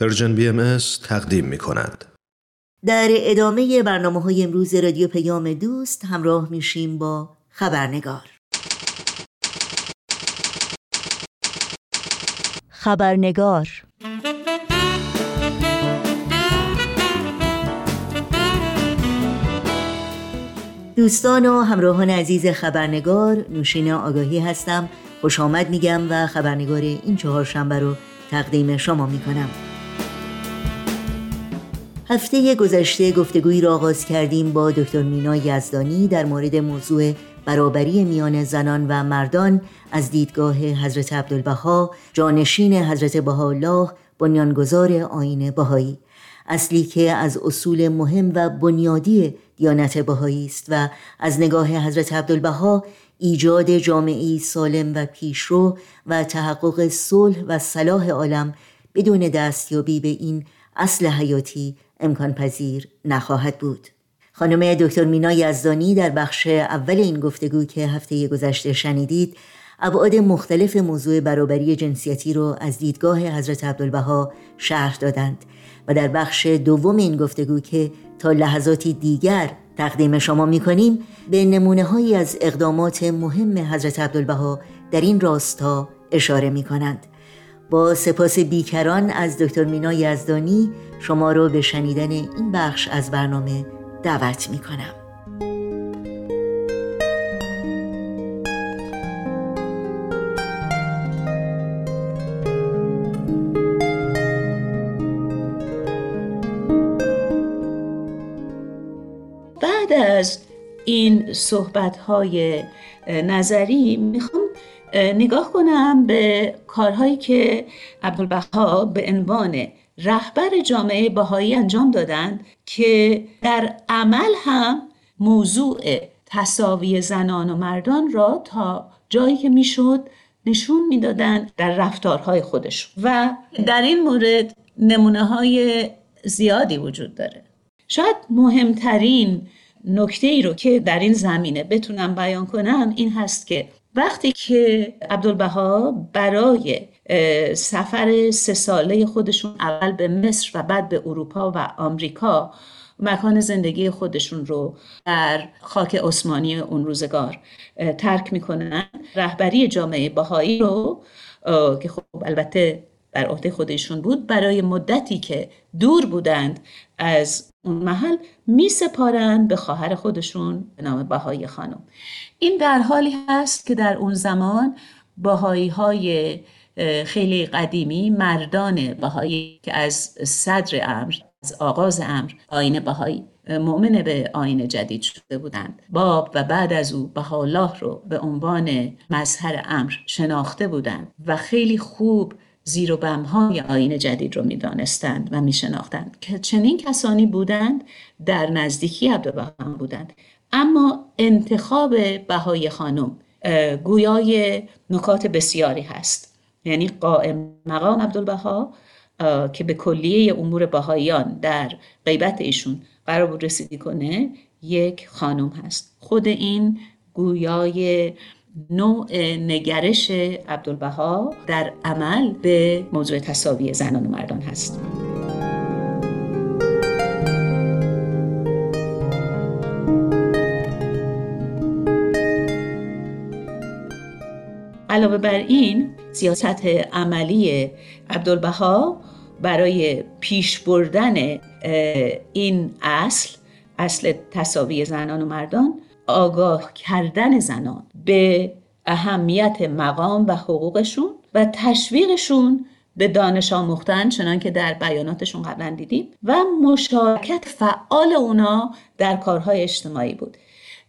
پرژن BMS تقدیم می‌کند. در ادامه برنامه‌های امروز رادیو پیام دوست همراه میشیم با خبرنگار. دوستان و همراهان عزیز خبرنگار، نوشین آگاهی هستم. خوش آمد میگم و خبرنگار این چهارشنبه رو تقدیم شما میکنم. هفته گذشته گفتگویی را آغاز کردیم با دکتر مینا یزدانی در مورد موضوع برابری میان زنان و مردان از دیدگاه حضرت عبدالبها، جانشین حضرت بهاءالله، بنیانگذار آیین بهایی، اصلی که از اصول مهم و بنیادی دیانت بهایی است و از نگاه حضرت عبدالبها ایجاد جامعه‌ای سالم و پیشرو و تحقق صلح و صلاح عالم بدون دستیابی به این اصل حیاتی امکان پذیر نخواهد بود. خانم دکتر مینا یزدانی در بخش اول این گفتگو که هفته گذشته شنیدید، ابعاد مختلف موضوع برابری جنسیتی رو از دیدگاه حضرت عبدالبها شرح دادند و در بخش دوم این گفتگو که تا لحظاتی دیگر تقدیم شما می‌کنیم، به نمونه‌هایی از اقدامات مهم حضرت عبدالبها در این راستا اشاره می‌کنند. با سپاس بیکران از دکتر مینا یزدانی، شما رو به شنیدن این بخش از برنامه دعوت می‌کنم. بعد از این صحبت‌های نظری می‌خوام نگاه کنم به کارهایی که عبدالبها به عنوان رهبر جامعه بهایی انجام دادند که در عمل هم موضوع تساوی زنان و مردان را تا جایی که میشد نشون میدادند در رفتارهای خودش و در این مورد نمونه‌های زیادی وجود داره. شاید مهمترین نکته‌ای رو که در این زمینه بتونم بیان کنم این هست که وقتی که عبدالبها برای سفر 3 ساله خودشون اول به مصر و بعد به اروپا و آمریکا مکان زندگی خودشون رو در خاک عثمانی اون روزگار ترک میکنن، رهبری جامعه بهایی رو که خب البته بر عهده خودشون بود، برای مدتی که دور بودند از اون محل می سپارن به خواهر خودشون به نام باهی خانم. این در حالی هست که در اون زمان باهایی های خیلی قدیمی، مردان باهایی که از صدر امر، از آغاز امر آیین باهایی مؤمن به آیین جدید شده بودند، باب و بعد از او بهاءالله رو به عنوان مظهر امر شناخته بودند و خیلی خوب زیر و بم‌های آیین جدید رو می‌دانستند و می‌شناختند که چنین کسانی بودند در نزدیکی عبدالبها هم بودند. اما انتخاب بهاء خانم گویای نکات بسیاری هست. یعنی قائم مقام عبدالبها که به کلیه امور بهاییان در غیبت ایشون قرار بود رسیدگی کنه، یک خانم هست. خود این گویای نوع نگرش عبدالبها در عمل به موضوع تساوی زنان و مردان هست. علاوه بر این، سیاست عملی عبدالبها برای پیش بردن این اصل تساوی زنان و مردان، آگاه کردن زنان به اهمیت مقام و حقوقشون و تشویقشون به دانش آموختن، چنان که در بیاناتشون قبلا دیدیم، و مشارکت فعال اونا در کارهای اجتماعی بود.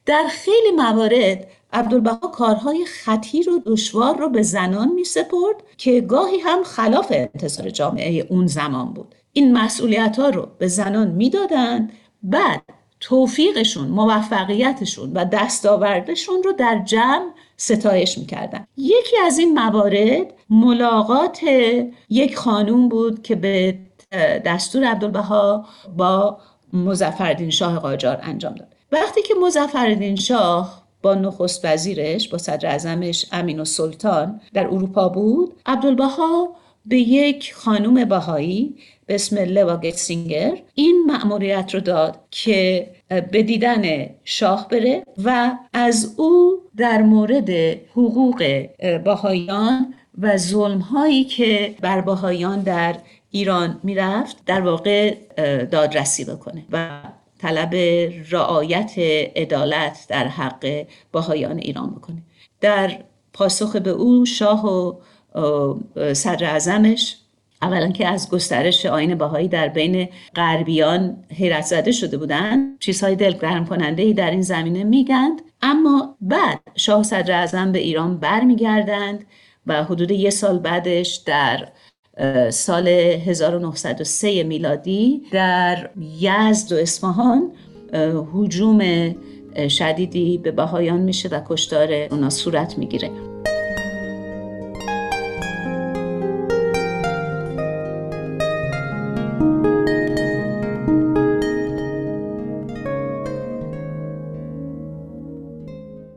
در خیلی موارد عبدالبها کارهای خطیر و دشوار رو به زنان می سپرد که گاهی هم خلاف انتظار جامعه اون زمان بود. این مسئولیت ها رو به زنان می دادن، بعد توفیقشون، موفقیتشون و دستاوردشون رو در جمع ستایش میکردن. یکی از این موارد ملاقات یک خانوم بود که به دستور عبدالبها با مظفرالدین شاه قاجار انجام داد. وقتی که مظفرالدین شاه با نخست وزیرش، با صدر اعظمش امین السلطان در اروپا بود، عبدالبها به یک خانم بهایی بسم لبا گتسینگر این مأموریت رو داد که به دیدن شاه بره و از او در مورد حقوق بهاییان و ظلم‌هایی که بر بهاییان در ایران میرفت در واقع دادرسی بکنه و طلب رعایت عدالت در حق بهاییان ایران بکنه. در پاسخ به او شاه و صدراعظمش اولا که از گسترش آیین بهایی در بین غربیان حیرت زده شده بودند، چیزهای دلگرم کننده‌ای در این زمینه میگند، اما بعد شاه صدراعظم به ایران برمیگردند و حدود یک سال بعدش در سال 1903 میلادی در یزد و اصفهان هجوم شدیدی به بهایان میشه و کشتار اونا صورت میگیره.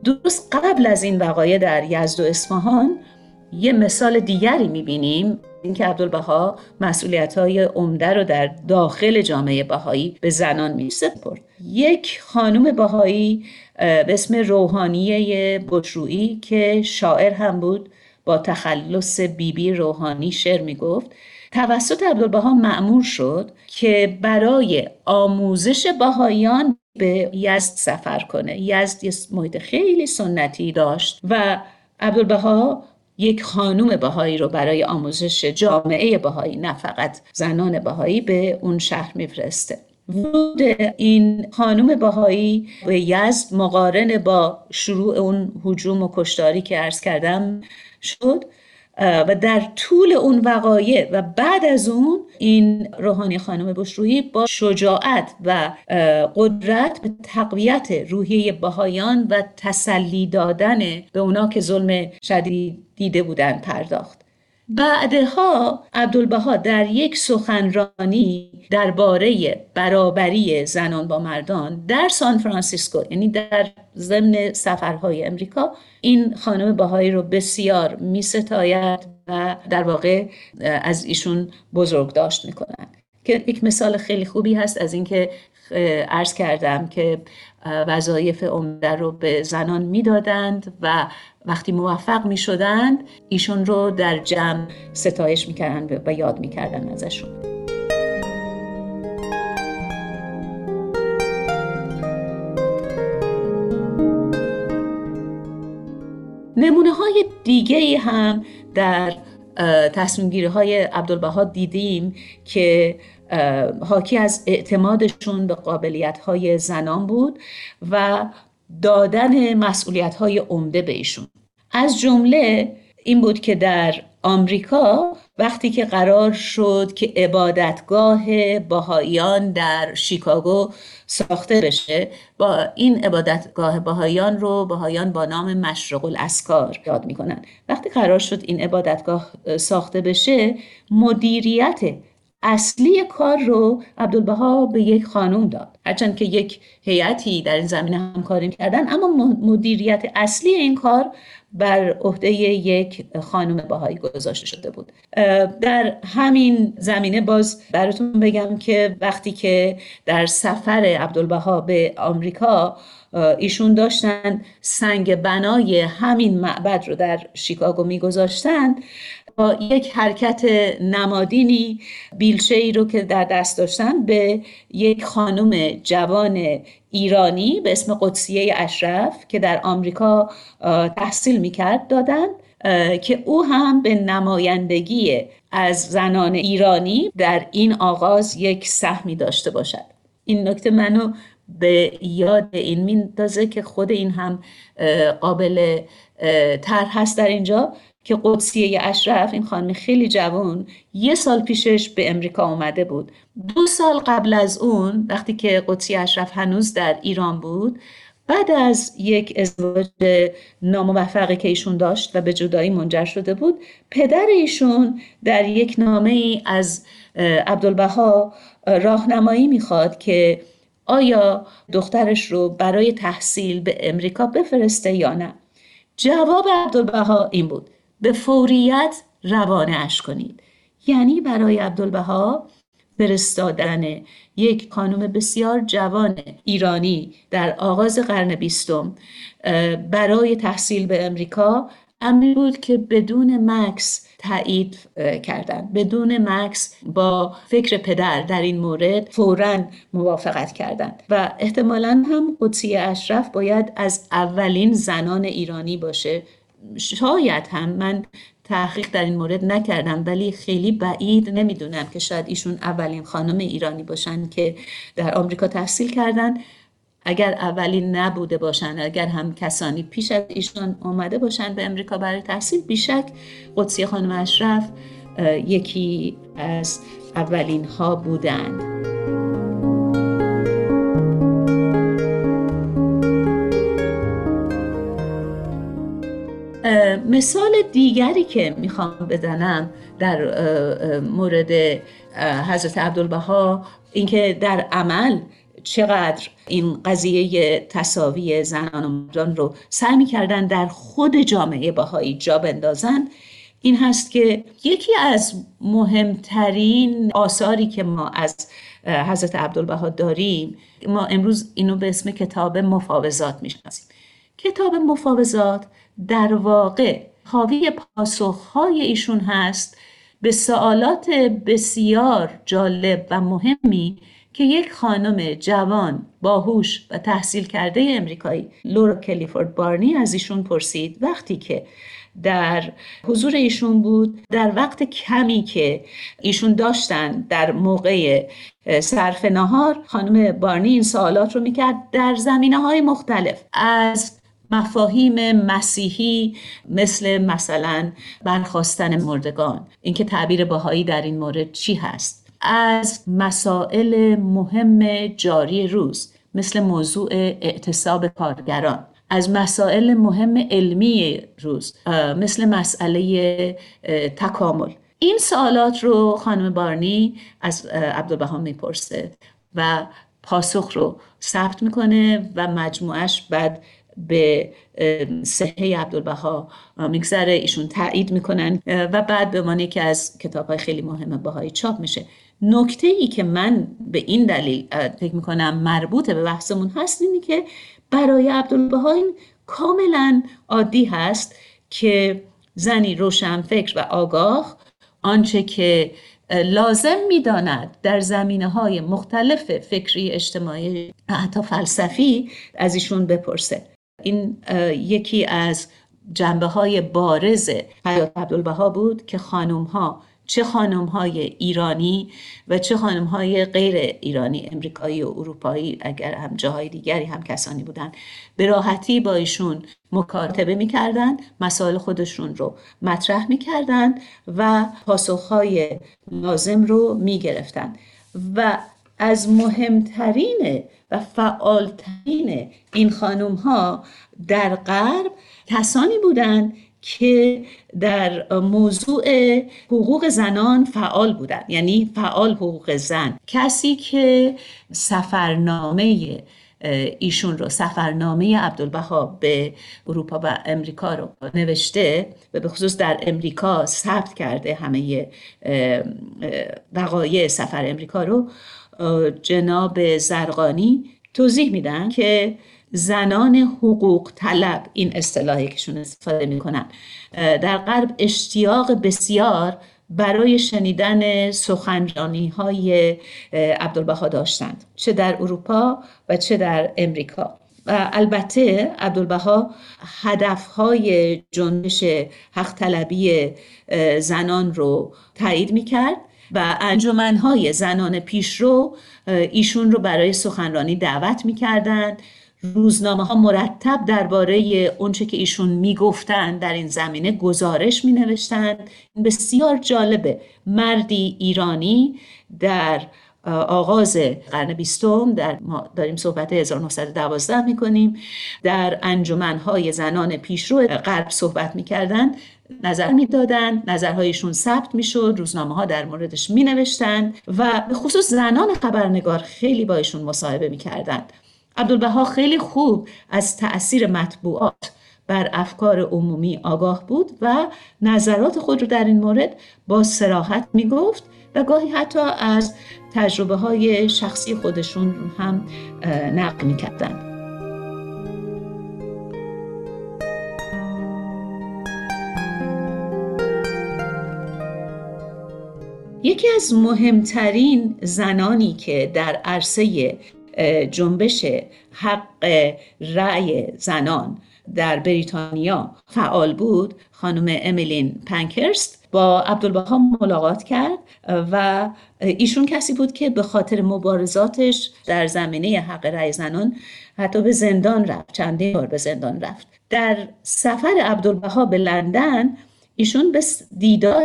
درست قبل از این وقایع در یزد و اصفهان یه مثال دیگری میبینیم، اینکه عبدالبها مسئولیت‌های عمده رو در داخل جامعه بهایی به زنان می‌سپرد. یک خانم بهایی به اسم روحانی بشروئی که شاعر هم بود، با تخلص بیبی روحانی شعر میگفت، توسط عبدالبها مأمور شد که برای آموزش بهاییان به یزد سفر کنه. یزد یه محیط خیلی سنتی داشت و عبدالبها یک خانم بهایی رو برای آموزش جامعه بهایی، نه فقط زنان بهایی، به اون شهر میفرسته. ورود این خانم بهایی به یزد مقارن با شروع اون هجوم و کشتاری که عرض کردم شد و در طول اون وقایع و بعد از اون این روحانی خانم بشرویی با شجاعت و قدرت به تقویت روحیه بهایان و تسلی دادن به اونا که ظلم شدید دیده بودن پرداخت. بعدها عبدالبها در یک سخنرانی درباره برابری زنان با مردان در سان فرانسیسکو، یعنی در ضمن سفرهای امریکا، این خانم بهایی رو بسیار می‌ستاید و در واقع از ایشون بزرگداشت می‌کنند که یک مثال خیلی خوبی هست از اینکه عرض کردم که وظایف عمده رو به زنان میدادند و وقتی موفق میشدند ایشون رو در جمع ستایش میکردند و یاد میکردند ازشون. نمونه های دیگه هم در تصمیم گیری های عبدالبها دیدیم که حاکی از اعتمادشون به قابلیت های زنان بود و دادن مسئولیت های عمده به ایشون. از جمله این بود که در آمریکا وقتی که قرار شد که عبادتگاه بهاییان در شیکاگو ساخته بشه، با این عبادتگاه بهاییان رو بهاییان با نام مشرق الاسکار یاد میکنن، وقتی قرار شد این عبادتگاه ساخته بشه مدیریت اصلی کار رو عبدالبها به یک خانم داد، هرچند که یک هیئتی در این زمینه همکاری کردن، اما مدیریت اصلی این کار بر عهده یک خانم بهایی گذاشته شده بود. در همین زمینه باز براتون بگم که وقتی که در سفر عبدالبها به آمریکا ایشون داشتن سنگ بنای همین معبد رو در شیکاگو میگذاشتن، با یک حرکت نمادینی بیلچه‌ای رو که در دست داشتن به یک خانم جوان ایرانی به اسم قدسیه اشرف که در آمریکا تحصیل میکرد دادن که او هم به نمایندگی از زنان ایرانی در این آغاز یک سهمی داشته باشد. این نکته منو به یاد این میندازه که خود این هم قابل طرح هست در اینجا، که قدسیه اشرف، این خانم خیلی جوان، یه سال پیشش به امریکا اومده بود. 2 سال قبل از اون وقتی که قدسیه اشرف هنوز در ایران بود، بعد از یک ازدواج ناموفقی که ایشون داشت و به جدایی منجر شده بود، پدر ایشون در یک نامه‌ای از عبدالبها راهنمایی میخواد که آیا دخترش رو برای تحصیل به امریکا بفرسته یا نه. جواب عبدالبها این بود: به فوریت روانه‌اش کنید. یعنی برای عبدالبها فرستادن یک خانم بسیار جوان ایرانی در آغاز قرن بیستم برای تحصیل به امریکا امری بود که بدون مکث تایید کردند. بدون مکث با فکر پدر در این مورد فوراً موافقت کردند و احتمالاً هم قدسیه اشرف باید از اولین زنان ایرانی باشه. شاید هم، من تحقیق در این مورد نکردم ولی خیلی بعید نمیدونم که شاید ایشون اولین خانم ایرانی باشن که در آمریکا تحصیل کردن. اگر اولین نبوده باشن، اگر هم کسانی پیش از ایشون اومده باشن به امریکا برای تحصیل، بیشک قدسیه خانم اشرف یکی از اولین ها بودند. مثال دیگری که میخوام بزنم در مورد حضرت عبدالبها اینکه در عمل چقدر این قضیه تساوی زنان و مردان رو سعی می‌کردن در خود جامعه بهایی جا بندازن، این هست که یکی از مهمترین آثاری که ما از حضرت عبدالبها داریم، ما امروز اینو به اسم کتاب مفاوضات می‌شناسیم. کتاب مفاوضات در واقع حاوی پاسخ‌های ایشون هست به سوالات بسیار جالب و مهمی که یک خانم جوان باهوش و تحصیل کرده امریکایی، لورا کلیفورد بارنی، از ایشون پرسید وقتی که در حضور ایشون بود، در وقت کمی که ایشون داشتن در موقع صرف نهار. خانم بارنی این سوالات رو میکرد در زمینه‌های مختلف، از مفاهیم مسیحی مثلا برخاستن مردگان، اینکه تعبیر بهایی در این مورد چی هست، از مسائل مهم جاری روز مثل موضوع اعتصاب کارگران، از مسائل مهم علمی روز مثل مسئله تکامل. این سوالات رو خانم بارنی از عبدالبها میپرسه و پاسخ رو ثبت میکنه و مجموعش بعد به صحه عبدالبها میگذره، ایشون تایید میکنن و بعد به معنی که از کتاب‌های خیلی مهم بهایی چاپ میشه. نکته ای که من به این دلیل فکر میکنم مربوط به بحثمون هست اینه که برای عبدالبها این کاملا عادی هست که زنی روشنفکر و آگاه آنچه که لازم میداند در زمینه‌های مختلف فکری، اجتماعی، حتی فلسفی از ایشون بپرسه. این یکی از جنبه‌های بارز حیات عبدالبها بود که خانم‌ها، چه خانم‌های ایرانی و چه خانم‌های غیر ایرانی، امریکایی و اروپایی، اگر هم جاهای دیگری هم کسانی بودن، به راحتی با ایشون مکاتبه می‌کردن، مسائل خودشون رو مطرح می‌کردن و پاسخ‌های لازم رو می‌گرفتن. و از مهمترین و فعالترین این خانم‌ها در غرب کسانی بودند که در موضوع حقوق زنان فعال بودند، یعنی فعال حقوق زن. کسی که سفرنامه ایشون رو، سفرنامه عبدالبها به اروپا و امریکا رو نوشته و به خصوص در امریکا ثبت کرده همه وقایع سفر امریکا رو، جناب زرگانی توضیح میدن که زنان حقوق طلب، این اصطلاحی کهشون استفاده میکنن، در غرب اشتیاق بسیار برای شنیدن سخنرانی های عبدالبها داشتند، چه در اروپا و چه در امریکا. و البته عبدالبها هدفهای جنبش حق طلبی زنان رو تایید میکرد و انجمن‌های زنان پیشرو ایشون رو برای سخنرانی دعوت می‌کردند. روزنامه‌ها مرتب درباره اونچه که ایشون می‌گفتند در این زمینه گزارش می‌نوشتند. بسیار جالبه، مردی ایرانی در آغاز قرن بیستم، ما داریم صحبت 1912 می‌کنیم، در انجمن‌های زنان پیشرو غرب صحبت می‌کردند، نظر میدادن، نظرهایشون ثبت میشد، روزنامه ها در موردش می نوشتن و به خصوص زنان خبرنگار خیلی با ایشون مصاحبه می کردن. عبدالبها خیلی خوب از تأثیر مطبوعات بر افکار عمومی آگاه بود و نظرات خود رو در این مورد با صراحت میگفت و گاهی حتی از تجربه های شخصی خودشون هم نقل میکردن. یکی از مهمترین زنانی که در عرصه جنبش حق رأی زنان در بریتانیا فعال بود، خانم امیلین پنکرست با عبدالبها ملاقات کرد و ایشون کسی بود که به خاطر مبارزاتش در زمینه حق رأی زنان حتی به زندان رفت، چندین بار به زندان رفت. در سفر عبدالبها به لندن ایشون به دیدار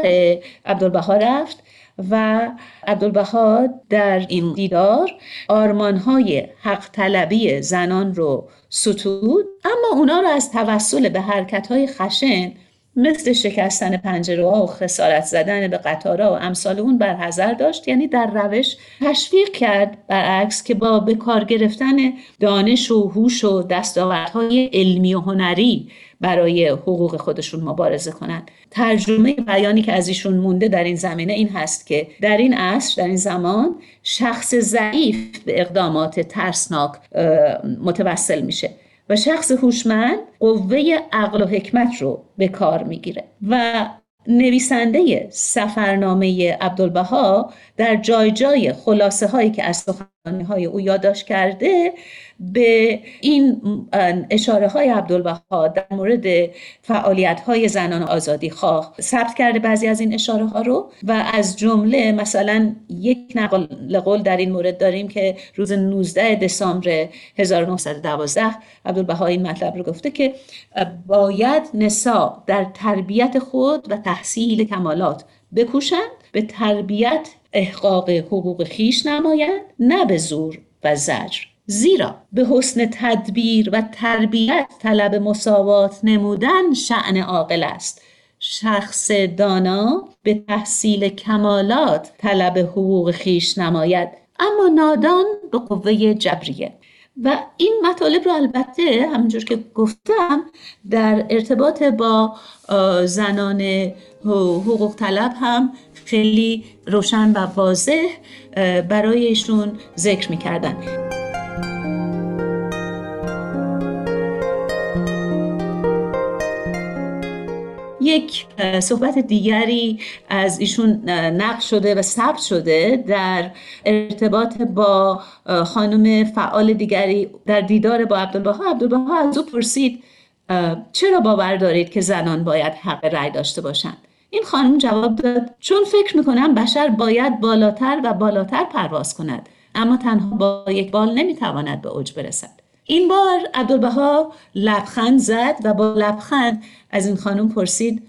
عبدالبها رفت و عبدالبها در این دیدار آرمان‌های حق طلبی زنان رو ستود، اما اونا رو از توسل به حرکت‌های خشن مثل شکستن پنجره‌ها و خسارت زدن به قطارها و امثال اون برحذر داشت. یعنی در روش تشویق کرد، برعکس که با به کار گرفتن دانش و هوش و دستاوردهای علمی و هنری برای حقوق خودشون مبارزه کنند. ترجمه بیانی که از ایشون مونده در این زمینه این هست که در این عصر، در این زمان، شخص ضعیف به اقدامات ترسناک متوسل میشه و شخص هوشمند قوه عقل و حکمت رو به کار میگیره. و نویسنده سفرنامه عبدالبها در جای جای خلاصه هایی که از سخنرانی های او یادداشت کرده به این اشاره های عبدالبها در مورد فعالیت های زنان آزادی خواه ثبت کرده، بعضی از این اشاره ها رو، و از جمله مثلا یک نقل قول در این مورد داریم که روز 19 دسامبر 1912 عبدالبها این مطلب رو گفته که باید نساء در تربیت خود و تحصیل کمالات بکوشند، به تربیت احقاق حقوق خیش نمایند، نه به زور و زجر، زیرا به حسن تدبیر و تربیت طلب مساوات نمودن شأن عاقل است. شخص دانا به تحصیل کمالات طلب حقوق خیش نماید، اما نادان به قوه جبریه. و این مطالب رو البته همونجور که گفتم در ارتباط با زنان حقوق طلب هم خیلی روشن و واضح برایشون ذکر می‌کردن. یک صحبت دیگری از ایشون نقل شده و ثبت شده در ارتباط با خانم فعال دیگری در دیدار با عبدالبها. عبدالبها از او پرسید چرا باور دارید که زنان باید حق رأی داشته باشند؟ این خانم جواب داد چون فکر میکنم بشر باید بالاتر و بالاتر پرواز کند، اما تنها با یک بال نمیتواند به اوج برسد. این بار عبدالبها لبخند زد و با لبخند از این خانم پرسید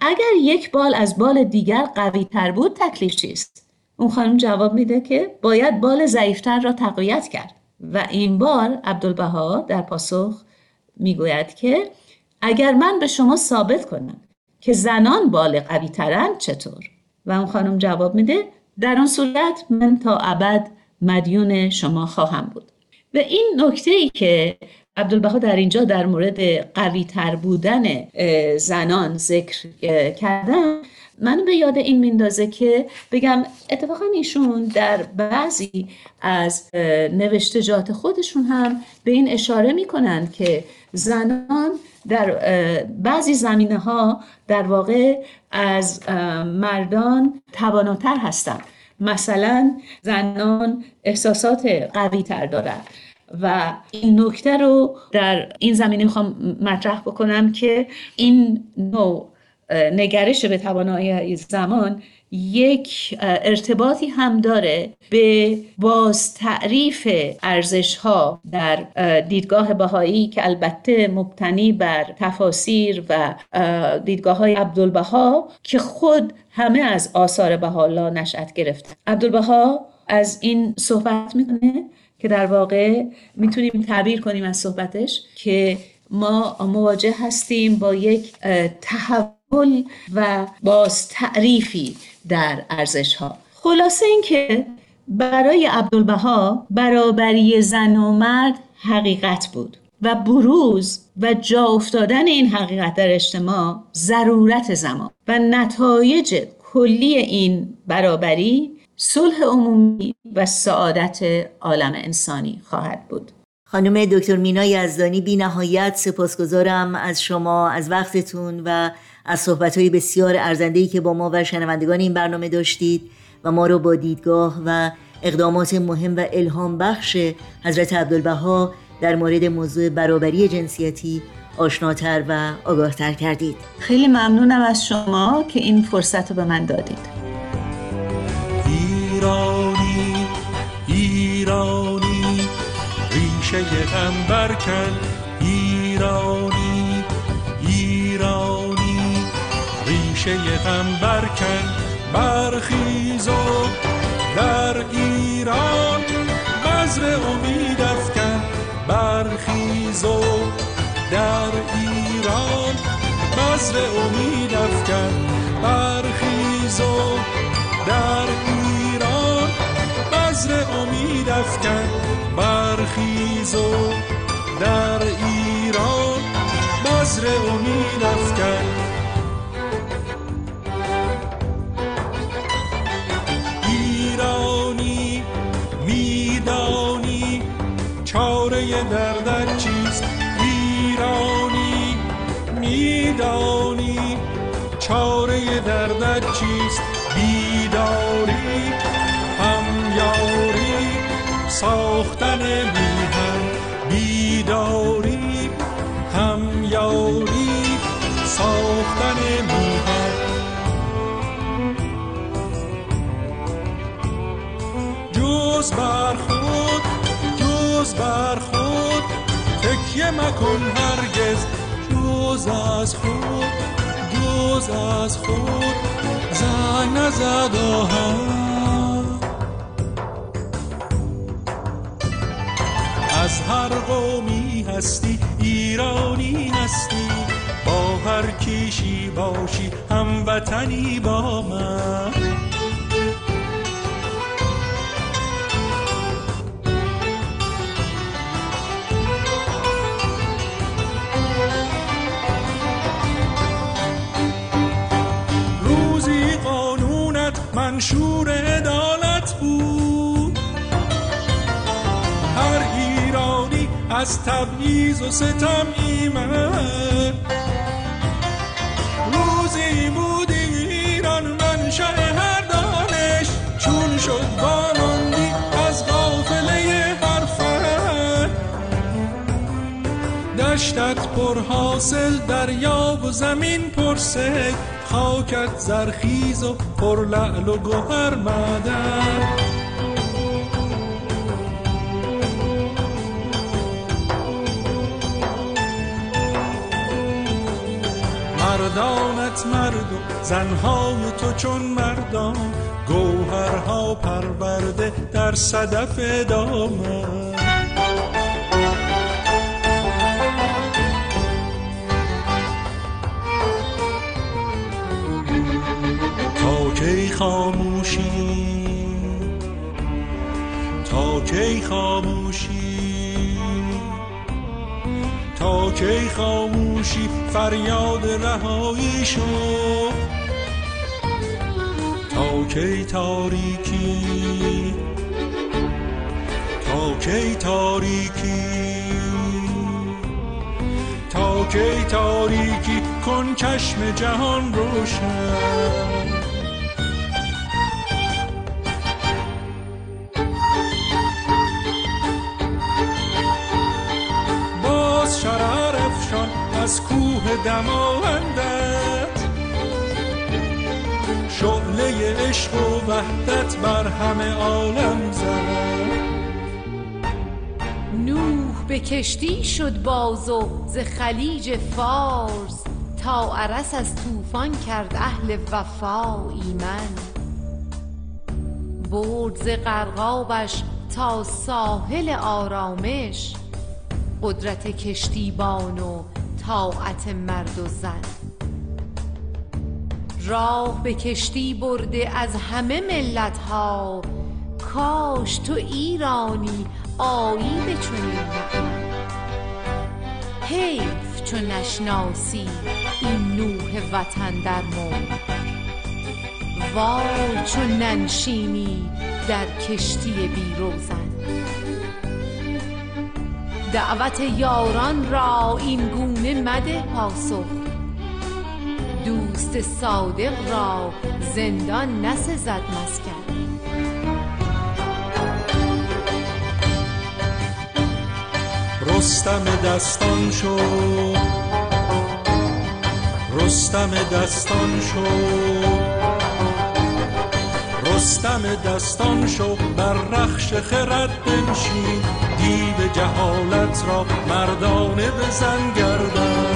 اگر یک بال از بال دیگر قوی تر بود تکلیف چیست؟ اون خانم جواب میده که باید بال ضعیفتر را تقویت کرد. و این بار عبدالبها در پاسخ میگوید که اگر من به شما ثابت کنم که زنان بال قوی ترند چطور؟ و اون خانم جواب میده در اون صورت من تا ابد مدیون شما خواهم بود. و این نکته‌ای که عبدالبها در اینجا در مورد قوی تر بودن زنان ذکر کردن من به یاد این میندازه که بگم اتفاقا ایشون در بعضی از نوشتجات خودشون هم به این اشاره میکنن که زنان در بعضی زمینه ها در واقع از مردان تواناتر هستند. مثلا زنان احساسات قوی تر دارن و این نکته رو در این زمینه میخوام مطرح بکنم که این نوع نگرش به توانایی زنان یک ارتباطی هم داره به باز تعریف ارزش‌ها در دیدگاه بهایی که البته مبتنی بر تفاسیر و دیدگاه‌های عبدالبها که خود همه از آثار بهاءالله نشأت گرفته. عبدالبها از این صحبت میکنه که در واقع میتونیم تعبیر کنیم از صحبتش که ما مواجه هستیم با یک تحول و باز تعریفی در ارزش ها. خلاصه این که برای عبدالبها برابری زن و مرد حقیقت بود و بروز و جا افتادن این حقیقت در اجتماع ضرورت زمان و نتایج کلی این برابری صلح عمومی و سعادت عالم انسانی خواهد بود. خانم دکتر مینا یزدانی، بی نهایت سپاسگزارم از شما، از وقتتون و از صحبت‌های بسیار ارزنده‌ای که با ما و شنوندگان این برنامه داشتید و ما رو با دیدگاه و اقدامات مهم و الهام بخش حضرت عبدالبها در مورد موضوع برابری جنسیتی آشناتر و آگاهتر کردید. خیلی ممنونم از شما که این فرصت رو به من دادید. ایرانی ایرانی ریشه غم برکن، ایرانی ایرانی ریشه غم برکن، برخیز و در ایران بذر امید افکن، برخیز و در ایران بذر امید افکن، برخیز و در ایران بذر امید افکن، برخیز و در ایران بذر امید افکن. ایرانی میدانی چاره دردت چیست، ایرانی میدانی چاره دردت چیست، بیداری همیاری ساختن میهن، بیداری همیاری ساختن میهن. جز بر خود تکیه مکن هرگز، جز از خود زن نزد آهن، از هر قومی هستی ایرانی هستی، با هر کیشی باشی هموطنی با من. منشور عدالت بود، هر ایرانی از تبعیض و ستم ایمن، روزی بود ایران منشأ هر دانش، چون شد واناندی از قافله هر فن، دشتت پرحاصل دریا و زمین پرسه، خاکت زرخیز و پر لعل و گوهر معدن. مردانت مرد و زنهای تو چون مردان، گوهرها پرورده در صدف دامن. تا کی خاموشی فریاد رهایی شو، تا کی تاریکی کن چشم جهان روشن. از کوه دماوندت شعله عشق و وحدت بر همه عالم زد. نوح به کشتی شد باز و ز خلیج فارس، تا عرس از طوفان کرد اهل وفا ایمن، برد ز غرقابش تا ساحل آرامش، قدرت کشتیبان و طاعت مرد و زن، راه به کشتی برده از همه ملت ها، کاش تو ایرانی آیی به چنین معنی. حیف چون نشناسی این نوح وطن در مون. وای چون ننشینی در کشتی بی روزن. دعوت یاران را این گونه مده پاسخ، دوست صادق را زندان نسزد مسکن. رستم دستان شو، رستم دستان شو، رستم دستان شو، بر رخش خرد بنشین، دیو جهالت را مردانه بزن گردن.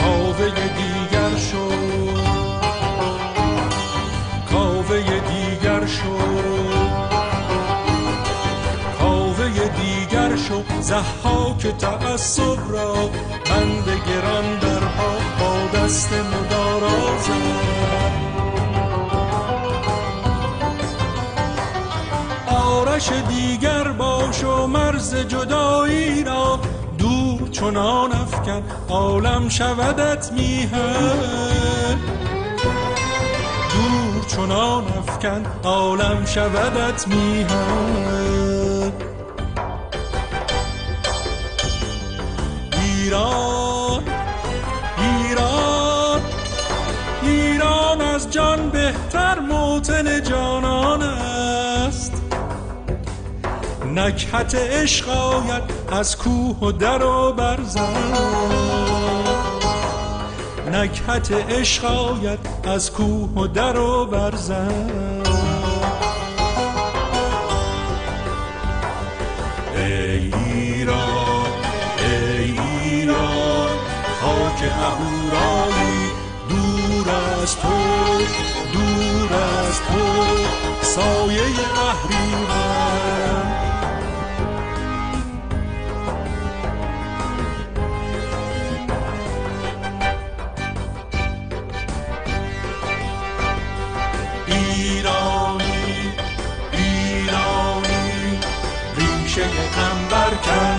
کاوه دیگر شو، کاوه دیگر شو، زحاک تعصب را بند گران درها با دست مدارا زن. آرش دیگر باش و مرز جدایی را دور چنان افکن عالم شودت میهن، دور چنان افکن عالم شودت میهن. ایران، ایران، ایران از جان بهتر موطن جانان است. نکهت عشق آید از کوه و در و برزن، نکهت عشق آید از کوه و در و برزن. که اهورایی دور از تو، دور از تو، سایه اهریمن. ایرانی، ایرانی، ریشه عنبر کن.